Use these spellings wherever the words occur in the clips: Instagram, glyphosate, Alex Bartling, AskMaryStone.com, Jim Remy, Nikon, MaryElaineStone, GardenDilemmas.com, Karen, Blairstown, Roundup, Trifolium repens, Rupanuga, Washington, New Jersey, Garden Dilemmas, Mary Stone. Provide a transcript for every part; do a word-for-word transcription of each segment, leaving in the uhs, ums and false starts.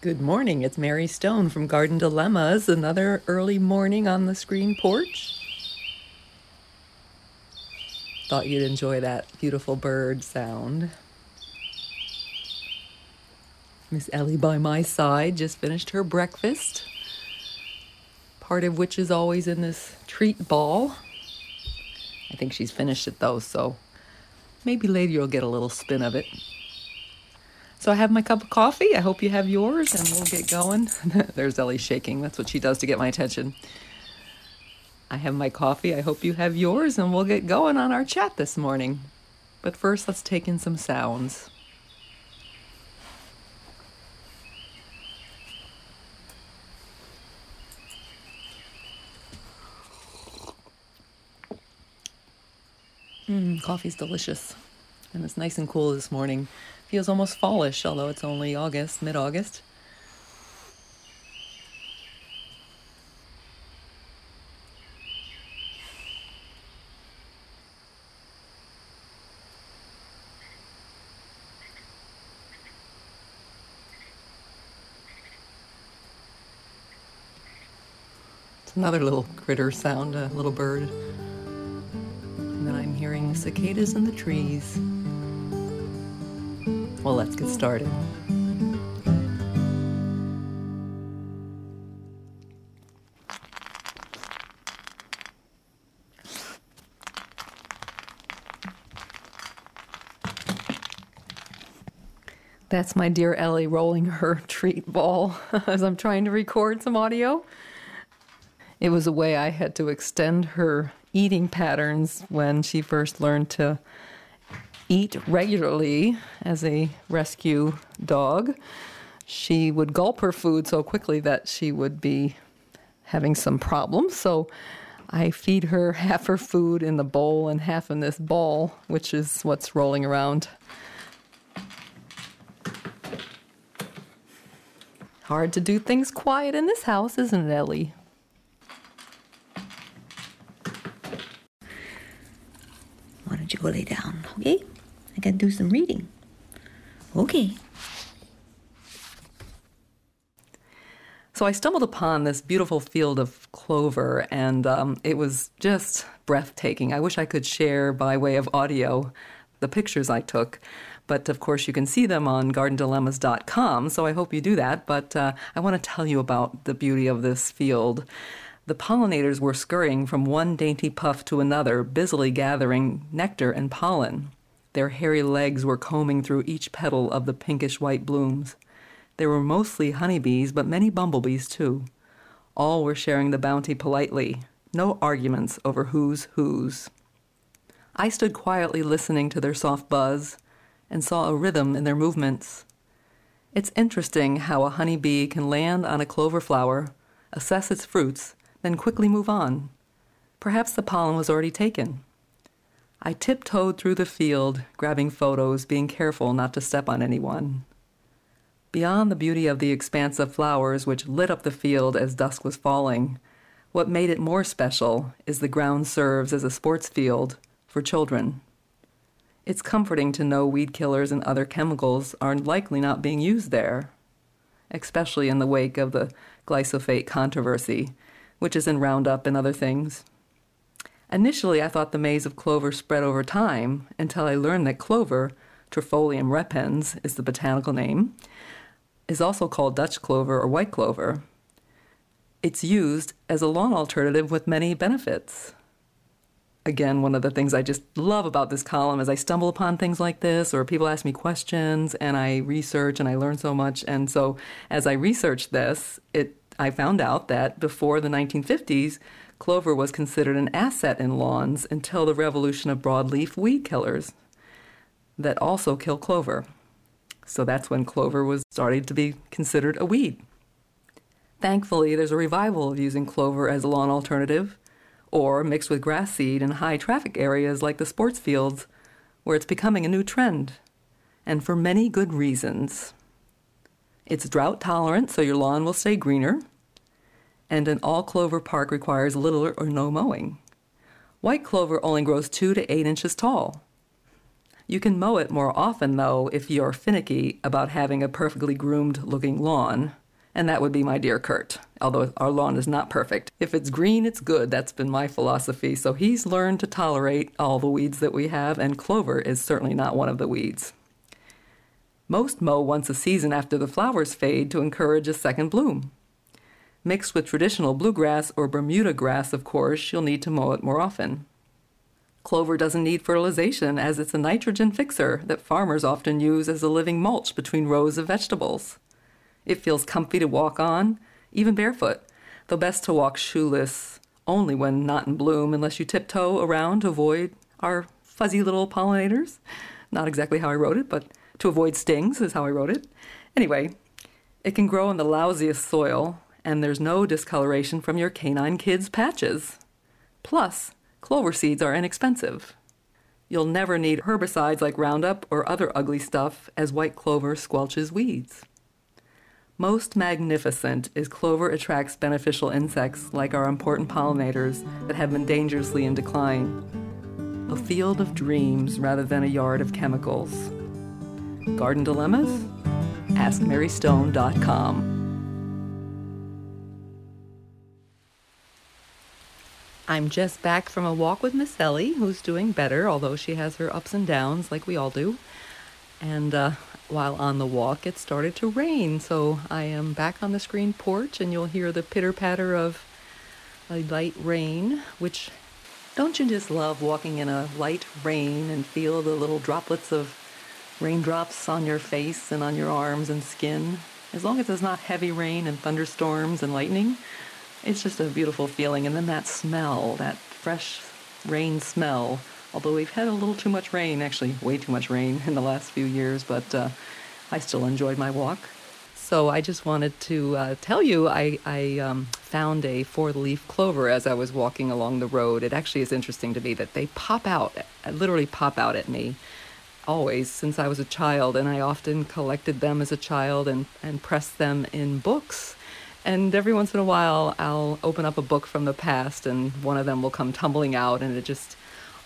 Good morning, it's Mary Stone from Garden Dilemmas, another early morning on the screen porch. Thought you'd enjoy that beautiful bird sound. Miss Ellie by my side just finished her breakfast, part of which is always in this treat ball. I think she's finished it though, so maybe later you'll get a little spin of it. So I have my cup of coffee. I hope you have yours, and we'll get going. There's Ellie shaking. That's what she does to get my attention. I have my coffee. I hope you have yours, and we'll get going on our chat this morning. But first, let's take in some sounds. Mmm, coffee's delicious. And it's nice and cool this morning. Feels almost fallish, although it's only August, mid-August. It's another little critter sound, a little bird. And then I'm hearing the cicadas in the trees. Well, let's get started. That's my dear Ellie rolling her treat ball as I'm trying to record some audio. It was a way I had to extend her eating patterns when she first learned to eat regularly as a rescue dog. She would gulp her food so quickly that she would be having some problems. So I feed her half her food in the bowl and half in this ball, which is what's rolling around. Hard to do things quiet in this house, isn't it, Ellie? Why don't you go lay down, okay? I can do some reading. Okay. So I stumbled upon this beautiful field of clover, and um, it was just breathtaking. I wish I could share by way of audio the pictures I took, but of course you can see them on Garden Dilemmas dot com, so I hope you do that. But uh, I want to tell you about the beauty of this field. The pollinators were scurrying from one dainty puff to another, busily gathering nectar and pollen. Their hairy legs were combing through each petal of the pinkish-white blooms. There were mostly honeybees, but many bumblebees, too. All were sharing the bounty politely. No arguments over who's whose. I stood quietly listening to their soft buzz and saw a rhythm in their movements. It's interesting how a honeybee can land on a clover flower, assess its fruits, then quickly move on. Perhaps the pollen was already taken. I tiptoed through the field, grabbing photos, being careful not to step on anyone. Beyond the beauty of the expanse of flowers which lit up the field as dusk was falling, what made it more special is the ground serves as a sports field for children. It's comforting to know weed killers and other chemicals are likely not being used there, especially in the wake of the glyphosate controversy, which is in Roundup and other things. Initially, I thought the maze of clover spread over time until I learned that clover, Trifolium repens is the botanical name, is also called Dutch clover or white clover. It's used as a lawn alternative with many benefits. Again, one of the things I just love about this column is I stumble upon things like this, or people ask me questions, and I research and I learn so much. And so as I researched this, it I found out that before the nineteen fifties, clover was considered an asset in lawns until the revolution of broadleaf weed killers that also kill clover. So that's when clover was started to be considered a weed. Thankfully, there's a revival of using clover as a lawn alternative, or mixed with grass seed in high traffic areas like the sports fields, where it's becoming a new trend, and for many good reasons. It's drought tolerant, so your lawn will stay greener, and an all-clover park requires little or no mowing. White clover only grows two to eight inches tall. You can mow it more often, though, if you're finicky about having a perfectly groomed-looking lawn, and that would be my dear Kurt, although our lawn is not perfect. If it's green, it's good. That's been my philosophy, so he's learned to tolerate all the weeds that we have, and clover is certainly not one of the weeds. Most mow once a season after the flowers fade to encourage a second bloom. Mixed with traditional bluegrass or Bermuda grass, of course, you'll need to mow it more often. Clover doesn't need fertilization, as it's a nitrogen fixer that farmers often use as a living mulch between rows of vegetables. It feels comfy to walk on, even barefoot, though best to walk shoeless only when not in bloom, unless you tiptoe around to avoid our fuzzy little pollinators. Not exactly how I wrote it, but to avoid stings is how I wrote it. Anyway, it can grow in the lousiest soil, and there's no discoloration from your canine kids' patches. Plus, clover seeds are inexpensive. You'll never need herbicides like Roundup or other ugly stuff, as white clover squelches weeds. Most magnificent is clover attracts beneficial insects like our important pollinators that have been dangerously in decline. A field of dreams rather than a yard of chemicals. Garden Dilemmas? Ask Mary Stone dot com. I'm just back from a walk with Miss Ellie, who's doing better, although she has her ups and downs like we all do. And uh, while on the walk, it started to rain, so I am back on the screen porch, and you'll hear the pitter-patter of a light rain, which, don't you just love walking in a light rain and feel the little droplets of raindrops on your face and on your arms and skin? As long as it's not heavy rain and thunderstorms and lightning, it's just a beautiful feeling. And then that smell, that fresh rain smell, although we've had a little too much rain, actually way too much rain in the last few years, but uh, I still enjoyed my walk. So I just wanted to uh, tell you I, I um, found a four-leaf clover as I was walking along the road. It actually is interesting to me that they pop out, literally pop out at me, always since I was a child, and I often collected them as a child and, and pressed them in books. And every once in a while, I'll open up a book from the past and one of them will come tumbling out, and it just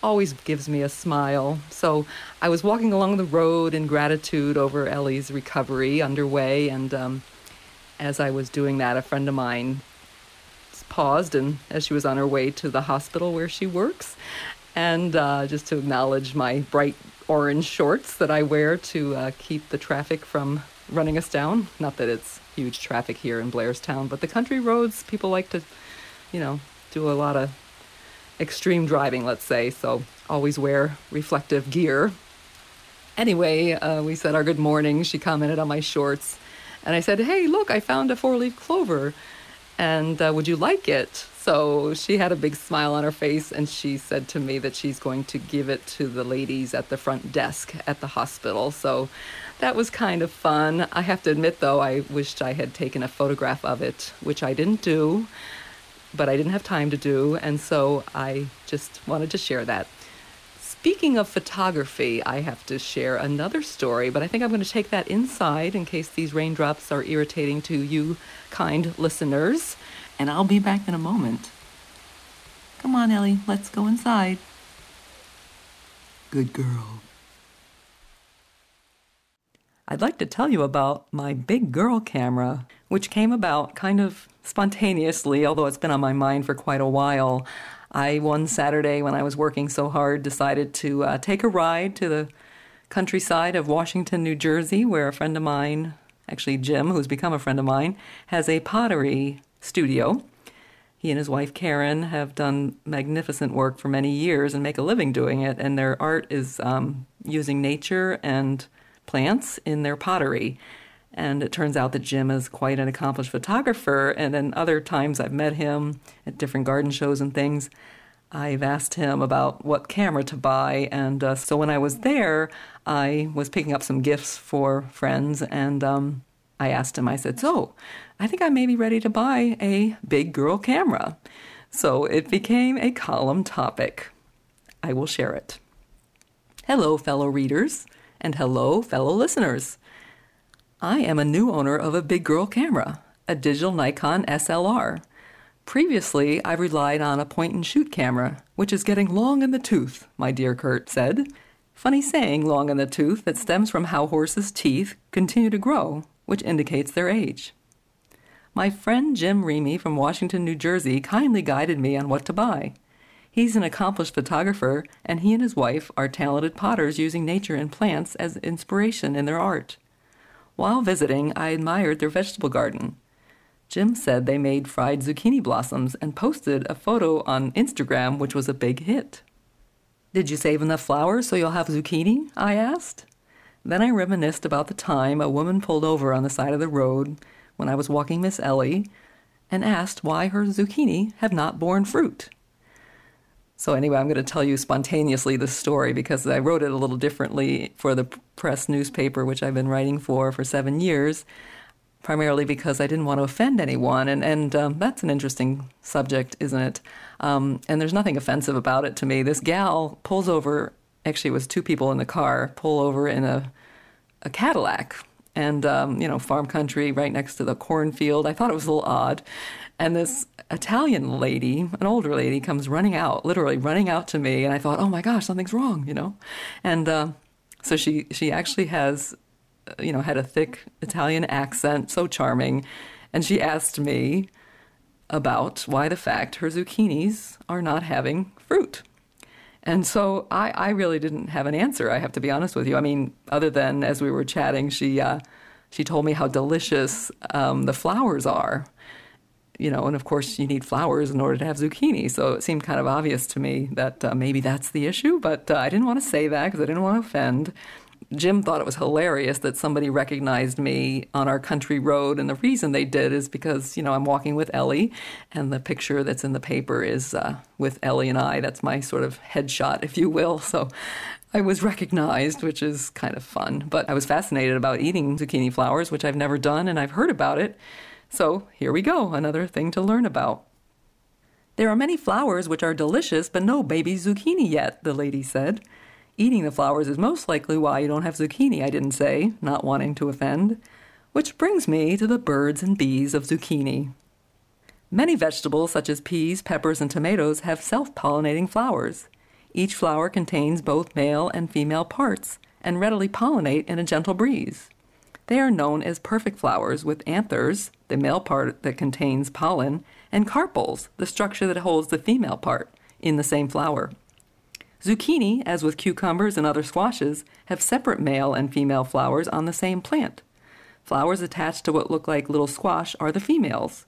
always gives me a smile. So I was walking along the road in gratitude over Ellie's recovery underway. And um, as I was doing that, a friend of mine paused, and as she was on her way to the hospital where she works, and uh, just to acknowledge my bright orange shorts that I wear to uh, keep the traffic from running us down. Not that it's huge traffic here in Blairstown, but the country roads, people like to, you know, do a lot of extreme driving, let's say, so always wear reflective gear. Anyway, uh, we said our good morning. She commented on my shorts, and I said, hey, look, I found a four-leaf clover, and uh, would you like it? So she had a big smile on her face, and she said to me that she's going to give it to the ladies at the front desk at the hospital. So that was kind of fun. I have to admit, though, I wished I had taken a photograph of it, which I didn't do, but I didn't have time to do, and so I just wanted to share that. Speaking of photography, I have to share another story, but I think I'm going to take that inside in case these raindrops are irritating to you, kind listeners, and I'll be back in a moment. Come on, Ellie, let's go inside. Good girl. I'd like to tell you about my big girl camera, which came about kind of spontaneously, although it's been on my mind for quite a while. I, one Saturday when I was working so hard, decided to uh, take a ride to the countryside of Washington, New Jersey, where a friend of mine, actually Jim, who's become a friend of mine, has a pottery studio. He and his wife Karen have done magnificent work for many years and make a living doing it, and their art is um, using nature and plants in their pottery. And it turns out that Jim is quite an accomplished photographer, and then other times I've met him at different garden shows and things, I've asked him about what camera to buy. And uh, so when I was there, I was picking up some gifts for friends, and um, I asked him, I said, so I think I may be ready to buy a big girl camera. So it became a column topic. I will share it. Hello, fellow readers, and hello, fellow listeners. I am a new owner of a big girl camera, a digital Nikon S L R. Previously, I relied on a point-and-shoot camera, which is getting long in the tooth, my dear Kurt said. Funny saying, long in the tooth, that stems from how horses' teeth continue to grow, which indicates their age. My friend Jim Remy from Washington, New Jersey, kindly guided me on what to buy. He's an accomplished photographer, and he and his wife are talented potters using nature and plants as inspiration in their art. While visiting, I admired their vegetable garden. Jim said they made fried zucchini blossoms and posted a photo on Instagram, which was a big hit. Did you save enough flour so you'll have zucchini? I asked. Then I reminisced about the time a woman pulled over on the side of the road when I was walking Miss Ellie and asked why her zucchini had not borne fruit. So anyway, I'm going to tell you spontaneously this story because I wrote it a little differently for the press newspaper, which I've been writing for for seven years. Primarily because I didn't want to offend anyone, and, and um, that's an interesting subject, isn't it? Um, and there's nothing offensive about it to me. This gal pulls over, actually it was two people in the car, pull over in a, a Cadillac, and, um, you know, farm country right next to the cornfield. I thought it was a little odd. And this Italian lady, an older lady, comes running out, literally running out to me, and I thought, oh my gosh, something's wrong, you know? And uh, so she, she actually has... you know, had a thick Italian accent, so charming, and she asked me about why the fact her zucchinis are not having fruit. And so I, I really didn't have an answer, I have to be honest with you. I mean, other than as we were chatting, she uh, she told me how delicious um, the flowers are, you know, and of course you need flowers in order to have zucchini, so it seemed kind of obvious to me that uh, maybe that's the issue, but uh, I didn't want to say that because I didn't want to offend. Jim thought it was hilarious that somebody recognized me on our country road, and the reason they did is because, you know, I'm walking with Ellie, and the picture that's in the paper is uh, with Ellie and I. That's my sort of headshot, if you will, so I was recognized, which is kind of fun. But I was fascinated about eating zucchini flowers, which I've never done, and I've heard about it, so here we go, another thing to learn about. There are many flowers which are delicious, but no baby zucchini yet, the lady said. Eating the flowers is most likely why you don't have zucchini, I didn't say, not wanting to offend. Which brings me to the birds and bees of zucchini. Many vegetables, such as peas, peppers, and tomatoes, have self-pollinating flowers. Each flower contains both male and female parts and readily pollinate in a gentle breeze. They are known as perfect flowers with anthers, the male part that contains pollen, and carpels, the structure that holds the female part, in the same flower. Zucchini, as with cucumbers and other squashes, have separate male and female flowers on the same plant. Flowers attached to what look like little squash are the females.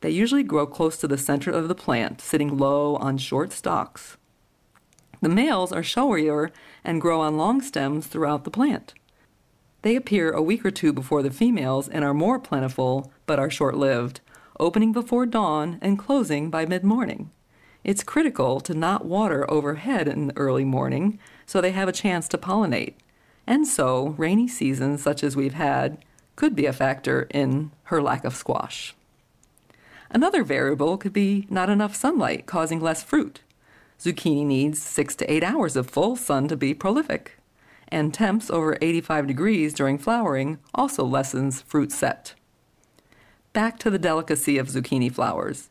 They usually grow close to the center of the plant, sitting low on short stalks. The males are showier and grow on long stems throughout the plant. They appear a week or two before the females and are more plentiful, but are short-lived, opening before dawn and closing by mid-morning. It's critical to not water overhead in the early morning so they have a chance to pollinate. And so, rainy seasons such as we've had could be a factor in her lack of squash. Another variable could be not enough sunlight, causing less fruit. Zucchini needs six to eight hours of full sun to be prolific. And temps over eighty-five degrees during flowering also lessens fruit set. Back to the delicacy of zucchini flowers.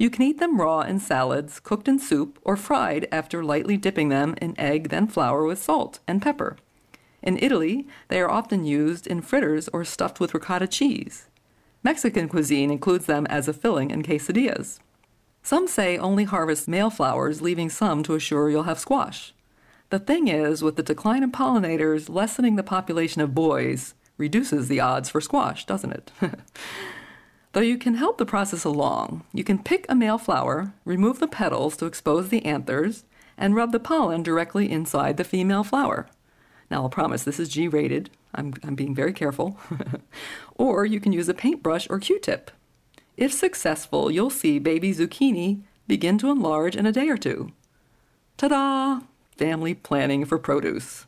You can eat them raw in salads, cooked in soup, or fried after lightly dipping them in egg, then flour with salt and pepper. In Italy, they are often used in fritters or stuffed with ricotta cheese. Mexican cuisine includes them as a filling in quesadillas. Some say only harvest male flowers, leaving some to assure you'll have squash. The thing is, with the decline of pollinators, lessening the population of boys reduces the odds for squash, doesn't it? Though you can help the process along, you can pick a male flower, remove the petals to expose the anthers, and rub the pollen directly inside the female flower. Now, I'll promise this is G-rated. I'm, I'm being very careful. Or you can use a paintbrush or Q-tip. If successful, you'll see baby zucchini begin to enlarge in a day or two. Ta-da! Family planning for produce.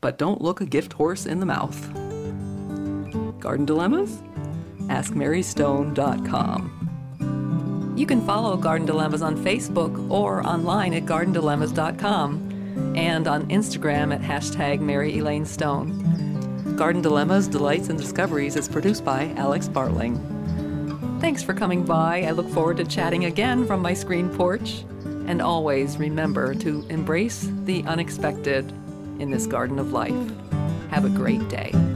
But don't look a gift horse in the mouth. Garden Dilemmas? Ask Mary Stone dot com. You can follow Garden Dilemmas on Facebook or online at Garden Dilemmas dot com and on Instagram at hashtag MaryElaineStone. Garden Dilemmas, Delights and Discoveries is produced by Alex Bartling. Thanks for coming by. I look forward to chatting again from my screen porch. And always remember to embrace the unexpected in this garden of life. Have a great day.